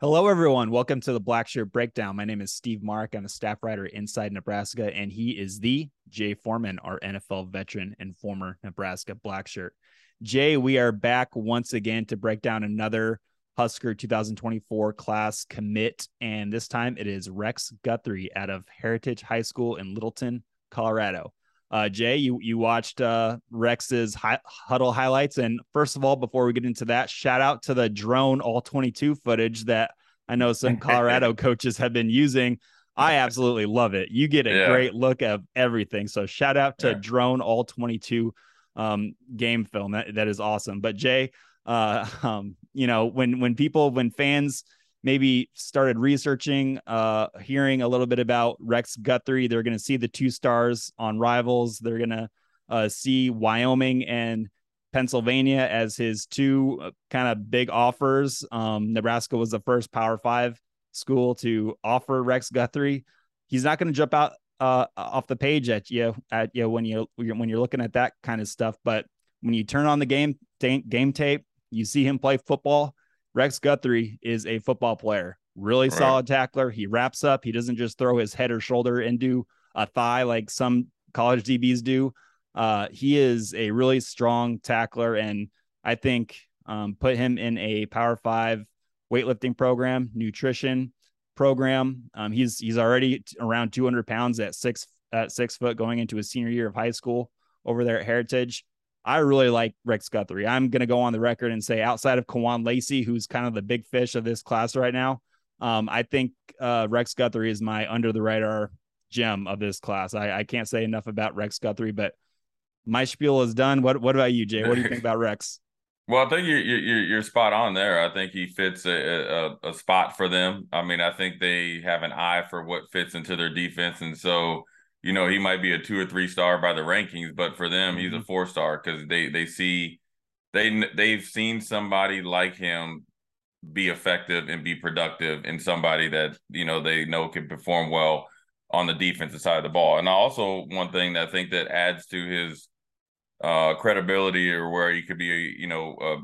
Hello, everyone. Welcome to the Blackshirt Breakdown. My name is Steve Marik. I'm a staff writer inside Nebraska, and he is the Jay Foreman, our NFL veteran and former Nebraska Blackshirt. Jay, we are back once again to break down another Husker 2024 class commit, and this time it is Rex Guthrie out of Heritage High School in Littleton, Colorado. Jay, you watched Rex's huddle highlights. And first of all, before we get into that, shout out to the drone all 22 footage that I know some Colorado coaches have been using. I absolutely love it. You get a great look of everything. So shout out to drone all 22 game film. That is awesome. But Jay, you know, when fans maybe started researching, hearing a little bit about Rex Guthrie, they're going to see the two stars on Rivals. They're going to see Wyoming and Pennsylvania as his two kind of big offers. Nebraska was the first Power Five school to offer Rex Guthrie. He's not going to jump out off the page at you when you're looking at that kind of stuff. But when you turn on the game tape, you see him play football. Rex Guthrie is a football player, really solid tackler. He wraps up. He doesn't just throw his head or shoulder into a thigh like some college DBs do. He is a really strong tackler, and I think put him in a Power Five weightlifting program, nutrition program. He's already around 200 pounds at 6 foot going into his senior year of high school over there at Heritage. I really like Rex Guthrie. I'm going to go on the record and say, outside of Kawan Lacey, who's kind of the big fish of this class right now, I think Rex Guthrie is my under the radar gem of this class. I can't say enough about Rex Guthrie, but my spiel is done. What about you, Jay? What do you think about Rex? Well, I think you're spot on there. I think he fits a spot for them. I mean, I think they have an eye for what fits into their defense, and so you know, he might be a 2 or 3 star by the rankings, but for them, he's a 4 star because they've seen somebody like him be effective and be productive, and somebody that, you know, they know can perform well on the defensive side of the ball. And also one thing that I think that adds to his credibility, or where he could be a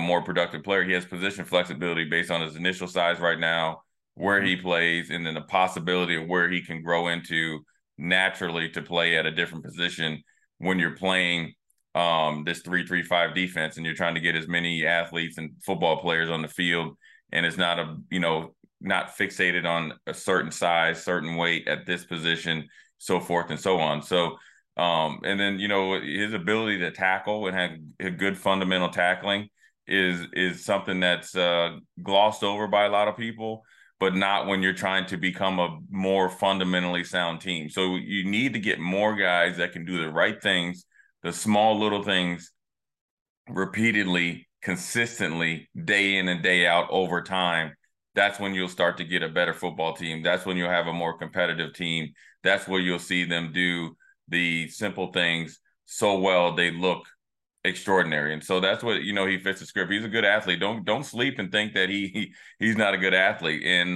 more productive player, he has position flexibility based on his initial size right now, where he plays, and then the possibility of where he can grow into naturally to play at a different position when you're playing this 3-3-5 defense and you're trying to get as many athletes and football players on the field, and it's not not fixated on a certain size, certain weight at this position, so forth and so on. So and then, you know, his ability to tackle and have a good fundamental tackling is something that's glossed over by a lot of people, but not when you're trying to become a more fundamentally sound team. So you need to get more guys that can do the right things, the small little things, repeatedly, consistently, day in and day out over time. That's when you'll start to get a better football team. That's when you'll have a more competitive team. That's where you'll see them do the simple things so well they look extraordinary. And so that's what, you know, he fits the script. He's a good athlete. Don't sleep and think that he's not a good athlete. And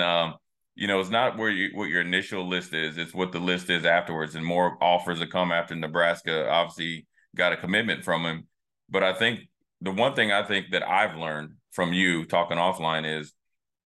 you know, it's not what your initial list is, it's what the list is afterwards, and more offers that come after. Nebraska obviously got a commitment from him, but I think the one thing I think that I've learned from you talking offline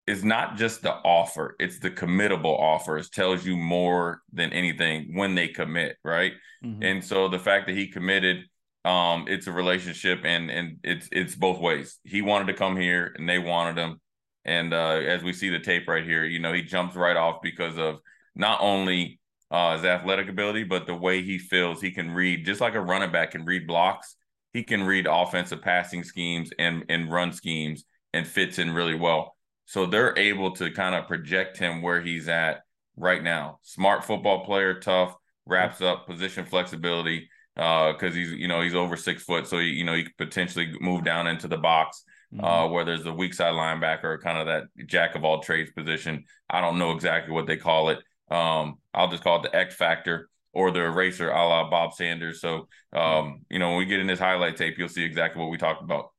is not just the offer, it's the committable offer. It tells you more than anything when they commit, right? And so the fact that he committed, it's a relationship, and it's both ways. He wanted to come here and they wanted him. And as we see the tape right here, you know, he jumps right off because of not only his athletic ability, but the way he feels. He can read, just like a running back can read blocks. He can read offensive passing schemes and run schemes, and fits in really well. So they're able to kind of project him where he's at right now. Smart football player, tough, wraps up, position flexibility, because he's over 6 foot, so he could potentially move down into the box, where there's the weak side linebacker, kind of that jack of all trades position. I don't know exactly what they call it. I'll just call it the X factor or the eraser, a la Bob Sanders. So you know, when we get in this highlight tape, you'll see exactly what we talked about.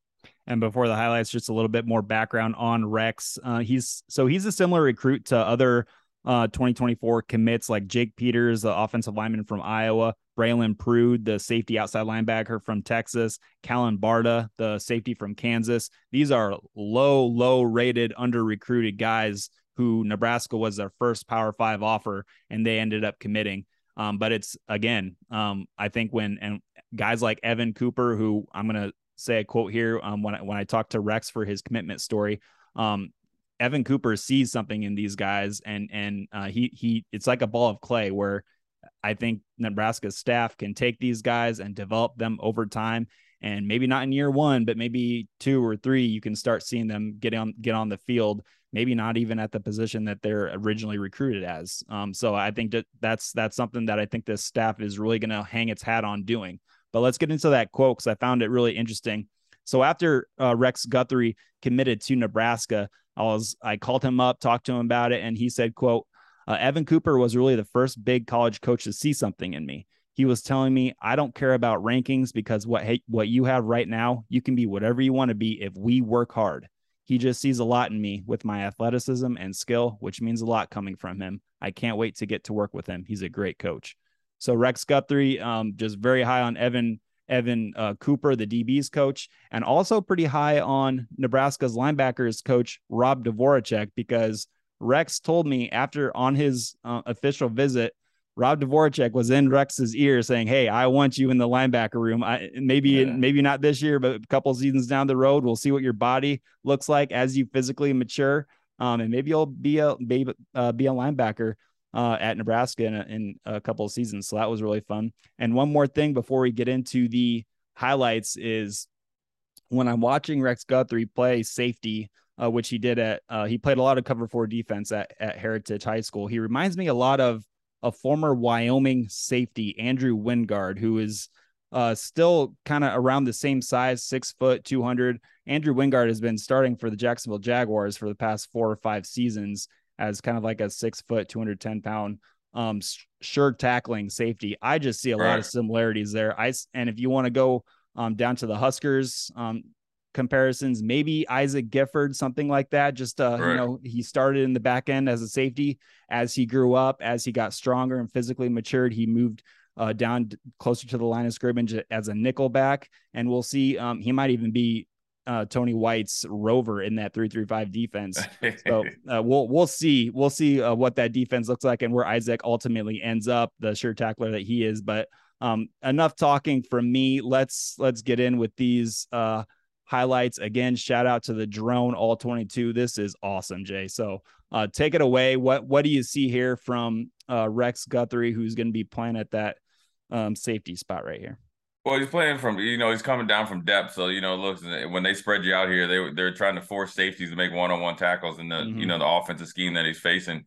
And before the highlights, just a little bit more background on Rex. He's a similar recruit to other 2024 commits like Jake Peters, the offensive lineman from Iowa, Braylon Prude, the safety outside linebacker from Texas, Callan Barda, the safety from Kansas. These are low rated, under recruited guys who Nebraska was their first Power Five offer and they ended up committing. But it's, again, I think when, and guys like Evan Cooper, who I'm going to say a quote here, when I talked to Rex for his commitment story, Evan Cooper sees something in these guys, and it's like a ball of clay where I think Nebraska's staff can take these guys and develop them over time. And maybe not in year one, but maybe two or three, you can start seeing them get on the field, maybe not even at the position that they're originally recruited as. So I think that's something that I think this staff is really going to hang its hat on doing. But let's get into that quote, because I found it really interesting. So after Rex Guthrie committed to Nebraska, I called him up, talked to him about it, and he said, quote, Evan Cooper was really the first big college coach to see something in me. He was telling me, I don't care about rankings, because what you have right now, you can be whatever you want to be if we work hard. He just sees a lot in me with my athleticism and skill, which means a lot coming from him. I can't wait to get to work with him. He's a great coach. So Rex Guthrie, just very high on Evan Cooper, the DB's coach, and also pretty high on Nebraska's linebackers coach, Rob Dvoracek, because Rex told me on his official visit, Rob Dvoracek was in Rex's ear saying, hey, I want you in the linebacker room. Maybe not this year, but a couple seasons down the road, we'll see what your body looks like as you physically mature. And maybe you'll be a linebacker at Nebraska in a couple of seasons. So that was really fun. And one more thing before we get into the highlights is when I'm watching Rex Guthrie play safety, which he did he played a lot of cover four defense at Heritage High School. He reminds me a lot of a former Wyoming safety, Andrew Wingard, who is still kind of around the same size, 6 foot, 200. Andrew Wingard has been starting for the Jacksonville Jaguars for the past 4 or 5 seasons as kind of like a 6 foot, 210 pound, sure tackling safety. I just see a lot of similarities there. And if you want to go down to the Huskers comparisons, maybe Isaac Gifford, something like that. Just, he started in the back end as a safety. As he grew up, as he got stronger and physically matured, he moved down closer to the line of scrimmage as a nickel back. And we'll see, he might even be Tony White's rover in that 3-3-5 defense. So we'll see what that defense looks like and where Isaac ultimately ends up, the sure tackler that he is. But enough talking from me. Let's get in with these highlights. Again, shout out to the drone all 22. This is awesome, Jay. So take it away. What do you see here from Rex Guthrie, who's going to be playing at that safety spot right here? Well, he's playing from, he's coming down from depth. So, look, when they spread you out here, they're trying to force safeties to make one-on-one tackles in the, the offensive scheme that he's facing.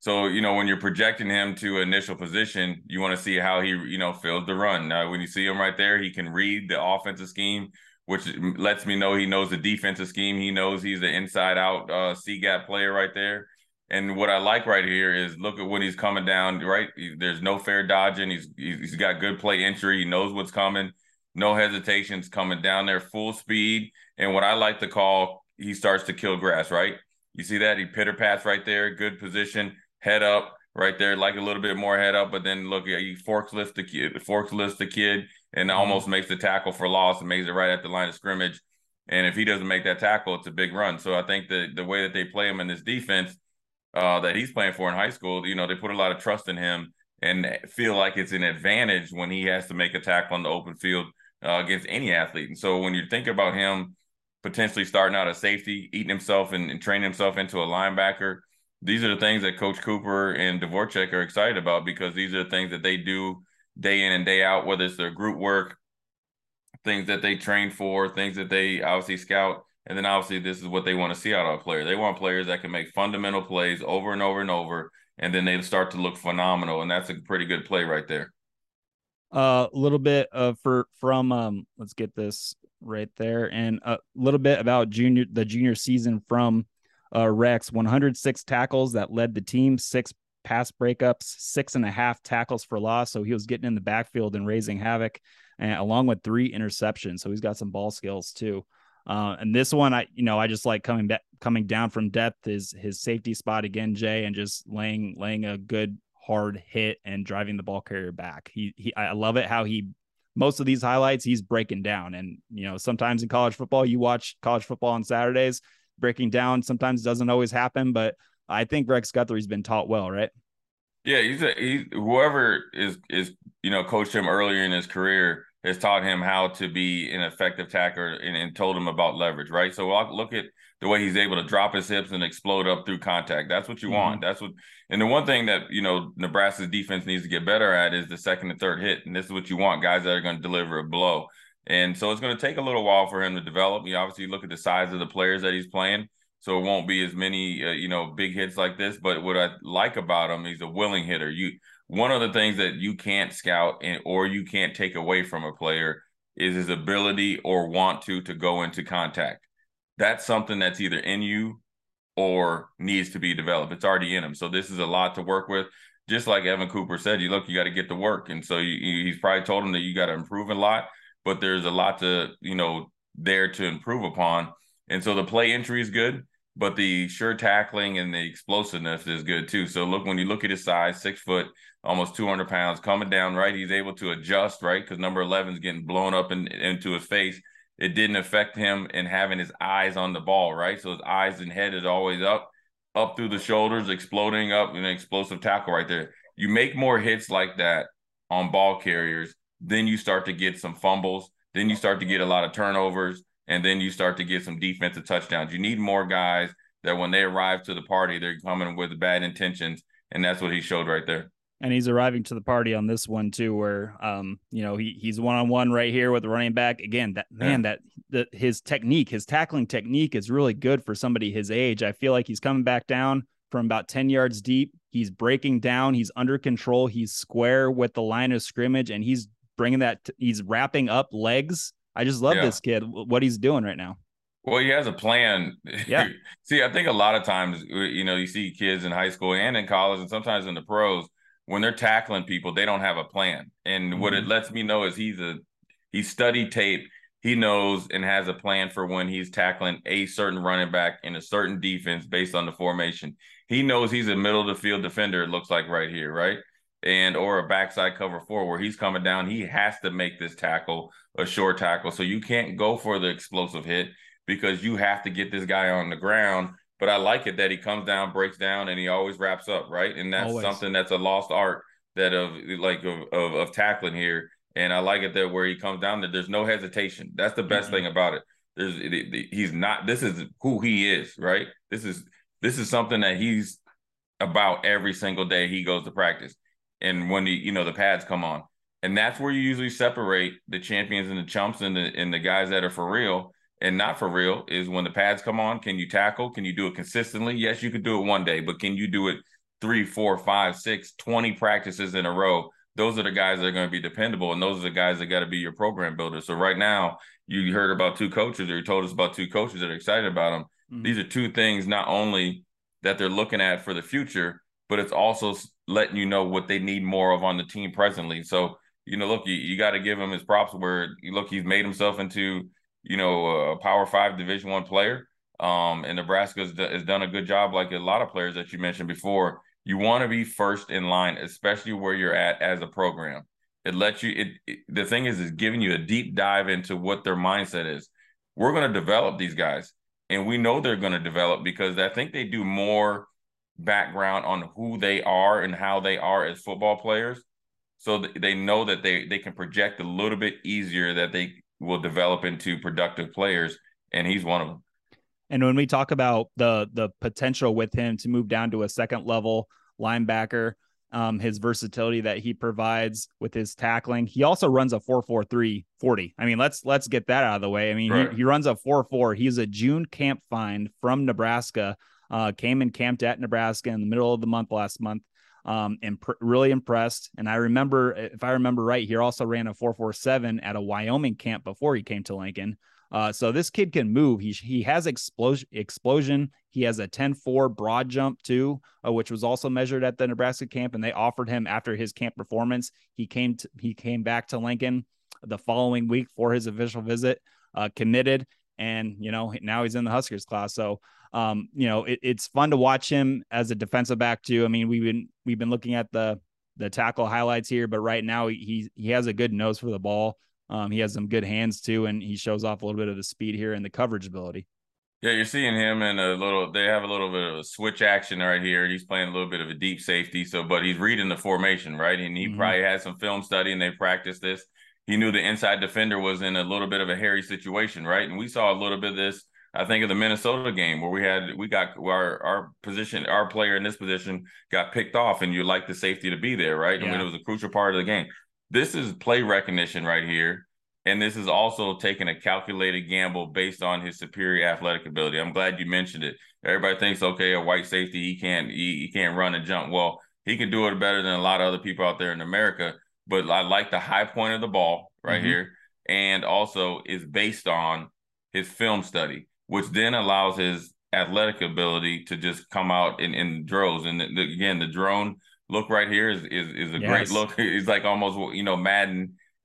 So, when you're projecting him to initial position, you want to see how he, fills the run. Now, when you see him right there, he can read the offensive scheme, which lets me know he knows the defensive scheme. He knows he's an inside-out C-gap player right there. And what I like right here is look at when he's coming down, right? There's no fair dodging. He's got good play entry. He knows what's coming. No hesitations coming down there, full speed. And what I like to call, he starts to kill grass, right? You see that? He pitter pass right there. Good position. Head up right there. Like a little bit more head up, but then look, he forklifts the kid and almost makes the tackle for loss and makes it right at the line of scrimmage. And if he doesn't make that tackle, it's a big run. So I think that the way that they play him in this defense, that he's playing for in high school, they put a lot of trust in him and feel like it's an advantage when he has to make a tackle on the open field against any athlete. And so when you think about him potentially starting out as safety, eating himself and training himself into a linebacker, these are the things that Coach Cooper and Dvoracek are excited about, because these are the things that they do day in and day out, whether it's their group work, things that they train for, things that they obviously scout. And then obviously this is what they want to see out of a player. They want players that can make fundamental plays over and over and over, and then they start to look phenomenal. And that's a pretty good play right there. A little bit let's get this right there. And a little bit about the junior season from Rex. 106 tackles that led the team, 6 pass breakups, 6.5 tackles for loss. So he was getting in the backfield and raising havoc, and along with 3 interceptions. So he's got some ball skills too. And this one, I just like coming down from depth is his safety spot again, Jay, and just laying a good hard hit and driving the ball carrier back. I love it how he, most of these highlights, he's breaking down. And, you know, sometimes in college football, you watch college football on Saturdays, breaking down sometimes doesn't always happen, but I think Rex Guthrie's been taught well, right? Yeah, whoever is coached him earlier in his career has taught him how to be an effective tackler and told him about leverage, right? So look at the way he's able to drop his hips and explode up through contact. That's what you want. That's what. And the one thing that, Nebraska's defense needs to get better at is the second and third hit. And this is what you want, guys that are going to deliver a blow. And so it's going to take a little while for him to develop. You obviously look at the size of the players that he's playing. So it won't be as many, big hits like this. But what I like about him, he's a willing hitter. One of the things that you can't scout or you can't take away from a player is his ability or want to go into contact. That's something that's either in you or needs to be developed. It's already in him. So this is a lot to work with. Just like Evan Cooper said, you got to get to work. And so he's probably told him that you got to improve a lot, but there's a lot there to improve upon. And so the play entry is good, but the sure tackling and the explosiveness is good too. So when you look at his size, 6 foot, almost 200 pounds coming down, right? He's able to adjust, right? Because number 11 is getting blown up into his face. It didn't affect him in having his eyes on the ball, right? So his eyes and head is always up through the shoulders, exploding up an explosive tackle right there. You make more hits like that on ball carriers, then you start to get some fumbles, then you start to get a lot of turnovers, and then you start to get some defensive touchdowns. You need more guys that when they arrive to the party, they're coming with bad intentions, and that's what he showed right there. And he's arriving to the party on this one too, where he's one-on-one right here with the running back. Again, his technique, his tackling technique is really good for somebody his age. I feel like he's coming back down from about 10 yards deep. He's breaking down. He's under control. He's square with the line of scrimmage, and he's bringing that. He's wrapping up legs. I just love this kid, what he's doing right now. Well, he has a plan. Yeah. See, I think a lot of times, you see kids in high school and in college and sometimes in the pros, when they're tackling people, they don't have a plan. And what it lets me know is he studied tape. He knows and has a plan for when he's tackling a certain running back in a certain defense based on the formation. He knows he's a middle of the field defender, it looks like right here, right? And or a backside cover four where he's coming down. He has to make this tackle a short tackle. So you can't go for the explosive hit because you have to get this guy on the ground. But I like it that he comes down, breaks down, and he always wraps up, right? And that's something that's a lost art of tackling here. And I like it that where he comes down, that there's no hesitation. That's the best thing about it. This is who he is, right? This is something that he's about every single day he goes to practice. And when the pads come on, and that's where you usually separate the champions and the chumps and the guys that are for real and not for real is when the pads come on. Can you tackle? Can you do it consistently? Yes, you could do it one day, but can you do it 3, 4, 5, 6, 20 practices in a row? Those are the guys that are going to be dependable. And those are the guys that got to be your program builder. So right now you heard about two coaches or you told us about two coaches that are excited about them. Mm-hmm. These are two things, not only that they're looking at for the future, but it's also letting you know what they need more of on the team presently. So, you got to give him his props where, he's made himself into, a Power 5 Division I player. And Nebraska has done a good job, like a lot of players that you mentioned before. You want to be first in line, especially where you're at as a program. It lets you the thing is, it's giving you a deep dive into what their mindset is. We're going to develop these guys, and we know they're going to develop because I think they do more background on who they are and how they are as football players, so they know that they can project a little bit easier that they will develop into productive players, and he's one of them. And when we talk about the potential with him to move down to a second level linebacker, his versatility that he provides with his tackling, he also runs a 4.43 40. I mean, let's get that out of the way. I mean, right. he runs a 4.4. He's a June camp find from Nebraska. Came and camped at Nebraska in the middle of the month last month, and really impressed. And I remember, if I remember right, he also ran a 4.47 at a Wyoming camp before he came to Lincoln. So this kid can move. He has explosion. He has a 10.4 broad jump too, which was also measured at the Nebraska camp. And they offered him after his camp performance. He came back to Lincoln the following week for his official visit, committed, and now he's in the Huskers class. So It's fun to watch him as a defensive back too. I mean, we've been looking at the tackle highlights here, but right now he has a good nose for the ball. He has some good hands too, and he shows off a little bit of the speed here and the coverage ability. Yeah, you're seeing him in they have a little bit of a switch action right here. He's playing a little bit of a deep safety, but he's reading the formation, right? And he probably had some film study and they practiced this. He knew the inside defender was in a little bit of a hairy situation, right? And we saw a little bit of this, I think, of the Minnesota game where our player in this position got picked off, and you'd like the safety to be there, right? Yeah. I mean, it was a crucial part of the game. This is play recognition right here. And this is also taking a calculated gamble based on his superior athletic ability. I'm glad you mentioned it. Everybody thinks, okay, a white safety, he can't run and jump. Well, he can do it better than a lot of other people out there in America. But I like the high point of the ball right here. And also is based on his film study, which then allows his athletic ability to just come out in drills. And the drone look right here is a great look. It's like almost,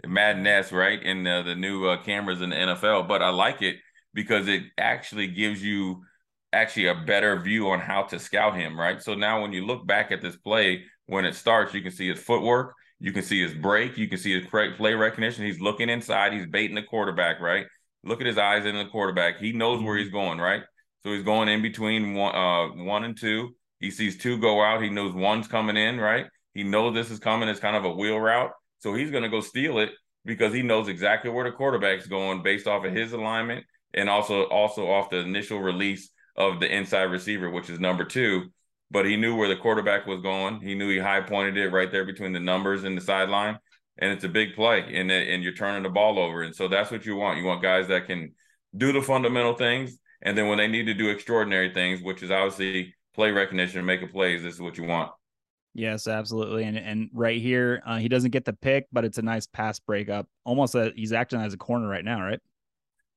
Madden-esque, right? In the new cameras in the NFL. But I like it because it actually gives you a better view on how to scout him, right? So now when you look back at this play, when it starts, you can see his footwork. You can see his break. You can see his play recognition. He's looking inside. He's baiting the quarterback, right? Look at his eyes in the quarterback. He knows where he's going, right? So he's going in between one and two. He sees two go out. He knows one's coming in, right? He knows this is coming. It's kind of a wheel route. So he's going to go steal it because he knows exactly where the quarterback's going based off of his alignment and also off the initial release of the inside receiver, which is number two. But he knew where the quarterback was going. He knew he high-pointed it right there between the numbers and the sideline. And it's a big play, and you're turning the ball over. And so that's what you want. You want guys that can do the fundamental things, and then when they need to do extraordinary things, which is obviously play recognition and making plays, this is what you want. Yes, absolutely. And right here, he doesn't get the pick, but it's a nice pass breakup. Almost he's acting as a corner right now, right?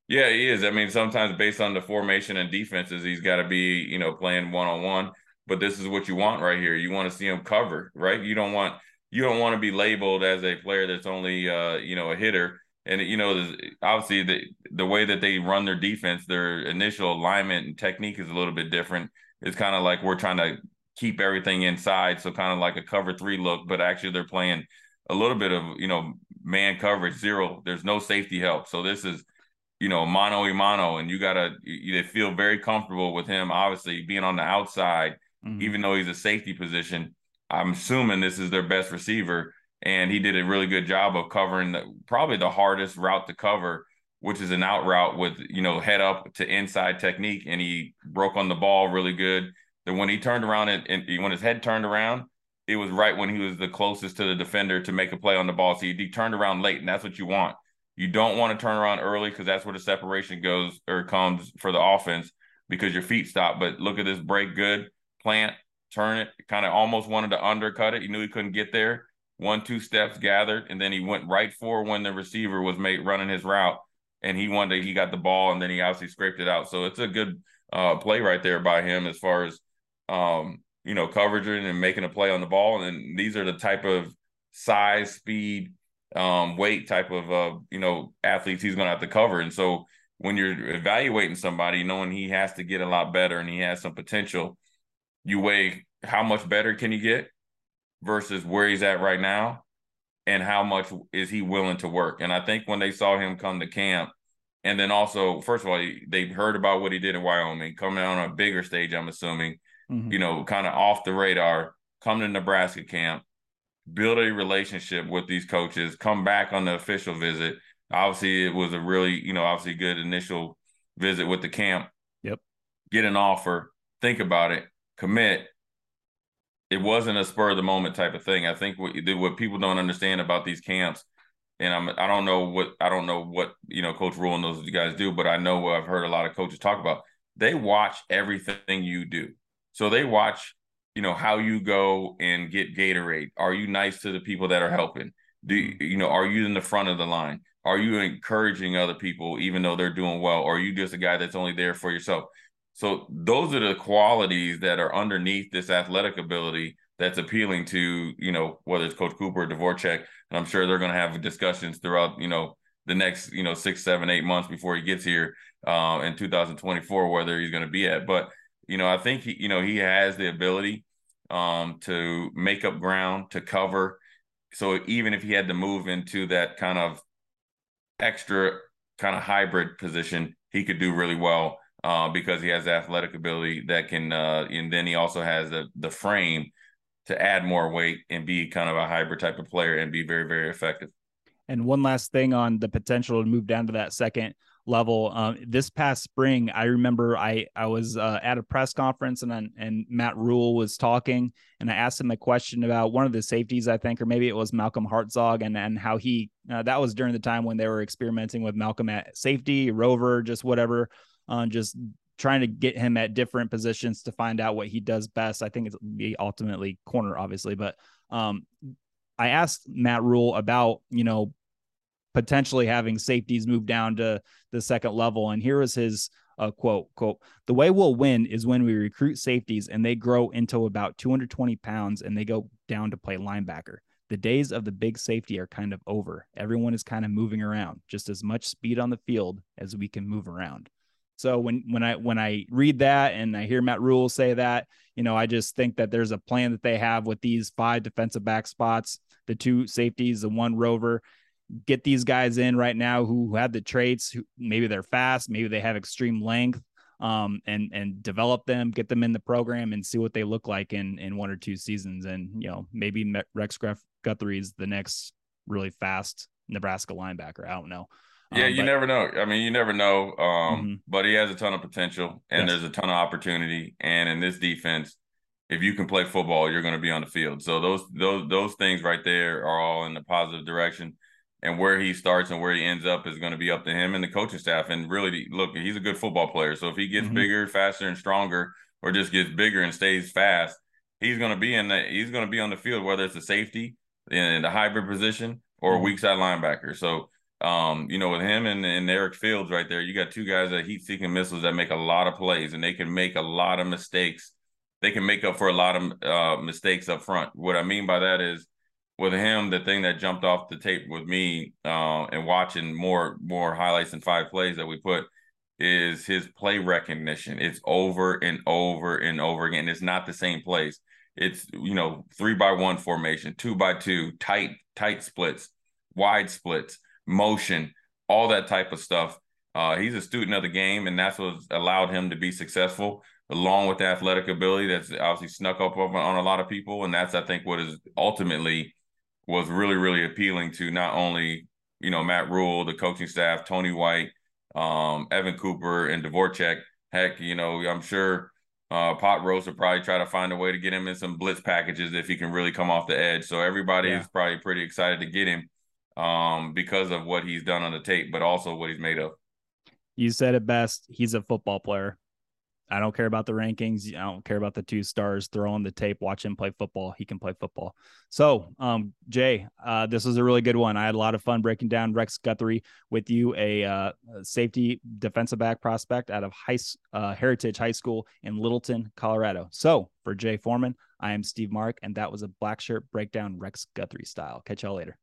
Yeah, he is. I mean, sometimes based on the formation and defenses, he's got to be, playing one-on-one. But this is what you want right here. You want to see him covered, right? You don't want to be labeled as a player that's only, a hitter. And, obviously the way that they run their defense, their initial alignment and technique is a little bit different. It's kind of like we're trying to keep everything inside. So kind of like a cover three look, but actually they're playing a little bit of, man coverage zero. There's no safety help. So this is, mano a mano, and they feel very comfortable with him, obviously being on the outside. Even though he's a safety position, I'm assuming this is their best receiver, and he did a really good job of covering probably the hardest route to cover, which is an out route with, head up to inside technique, and he broke on the ball really good. Then when he turned around and when his head turned around, it was right when he was the closest to the defender to make a play on the ball. So he turned around late, and that's what you want. You don't want to turn around early because that's where the separation goes or comes for the offense because your feet stop. But look at this break, good. Plant, turn it, kind of almost wanted to undercut it. He knew he couldn't get there. 1-2 steps gathered, and then he went right for when the receiver was running his route, and he got the ball, and then he obviously scraped it out. So it's a good play right there by him as far as, coverage and making a play on the ball. And these are the type of size, speed, weight type of, athletes he's going to have to cover. And so when you're evaluating somebody, knowing he has to get a lot better and he has some potential, you weigh how much better can you get versus where he's at right now and how much is he willing to work. And I think when they saw him come to camp, and then also, first of all, they heard about what he did in Wyoming, coming on a bigger stage, I'm assuming, kind of off the radar, come to Nebraska camp, build a relationship with these coaches, come back on the official visit. Obviously, it was a really, obviously good initial visit with the camp. Yep. Get an offer, think about it. Commit. It wasn't a spur of the moment type of thing. I think what people don't understand about these camps, and I don't know what Coach Rhule and those guys do, but I know what I've heard a lot of coaches talk about. They watch everything you do, so they watch how you go and get Gatorade. Are you nice to the people that are helping? Do are you in the front of the line? Are you encouraging other people even though they're doing well? Or are you just a guy that's only there for yourself? So those are the qualities that are underneath this athletic ability that's appealing to, whether it's Coach Cooper or Dvoracek. And I'm sure they're going to have discussions throughout, the next, 6, 7, 8 months before he gets here in 2024, whether he's going to be at. But you know, I think he, you know, he has the ability to make up ground, to cover. So even if he had to move into that kind of extra kind of hybrid position, he could do really well because he has the athletic ability that can, and then he also has the frame to add more weight and be kind of a hybrid type of player and be very, very effective. And one last thing on the potential to move down to that second level. This past spring, I remember I was at a press conference and Matt Rhule was talking, and I asked him a question about one of the safeties, I think, or maybe it was Malcolm Hartzog, and how he, that was during the time when they were experimenting with Malcolm at safety, Rover, just whatever, just trying to get him at different positions to find out what he does best. I think it's ultimately corner, obviously, but I asked Matt Rhule about, you know, potentially having safeties move down to the second level. And here is his quote, "The way we'll win is when we recruit safeties and they grow into about 220 pounds and they go down to play linebacker. The days of the big safety are kind of over. Everyone is kind of moving around, just as much speed on the field as we can move around." So when I read that and I hear Matt Rhule say that, you know, I just think that there's a plan that they have with these 5 defensive back spots, the 2 safeties, the 1 Rover. Get these guys in right now who have the traits, who maybe they're fast, maybe they have extreme length, and develop them, get them in the program and see what they look like in 1 or 2 seasons. And, you know, maybe Rex Guthrie is the next really fast Nebraska linebacker. I don't know. Yeah, you never know. I mean, you never know, but he has a ton of potential and there's a ton of opportunity. And in this defense, if you can play football, you're going to be on the field. So those things right there are all in the positive direction. And where he starts and where he ends up is going to be up to him and the coaching staff. And really, look, he's a good football player. So if he gets bigger, faster, and stronger, or just gets bigger and stays fast, he's going to be on the field, whether it's a safety in the hybrid position or a weak side linebacker. So, you know, with him and Eric Fields right there, you got 2 guys that are heat-seeking missiles that make a lot of plays, and they can make a lot of mistakes. They can make up for a lot of mistakes up front. What I mean by that is, with him, the thing that jumped off the tape with me and watching more highlights and 5 plays that we put is his play recognition. It's over and over and over again. It's not the same plays. It's, you know, 3-by-1 formation, 2-by-2, tight splits, wide splits, motion, all that type of stuff. He's a student of the game, and that's what allowed him to be successful, along with the athletic ability that's obviously snuck up on a lot of people. And that's, I think, what is ultimately was really, really appealing to not only, you know, Matt Rhule, the coaching staff, Tony White, Evan Cooper, and Dvoracek. Heck, you know, I'm sure Pop Rose will probably try to find a way to get him in some blitz packages if he can really come off the edge. So everybody is probably pretty excited to get him because of what he's done on the tape, but also what he's made of. You said it best. He's a football player. I don't care about the rankings. I don't care about the 2 stars. Throw on the tape, watch him play football. He can play football. So, Jay, this was a really good one. I had a lot of fun breaking down Rex Guthrie with you, a safety defensive back prospect out of Heritage High School in Littleton, Colorado. So, for Jay Foreman, I am Steve Marik, and that was a Blackshirt Breakdown Rex Guthrie style. Catch y'all later.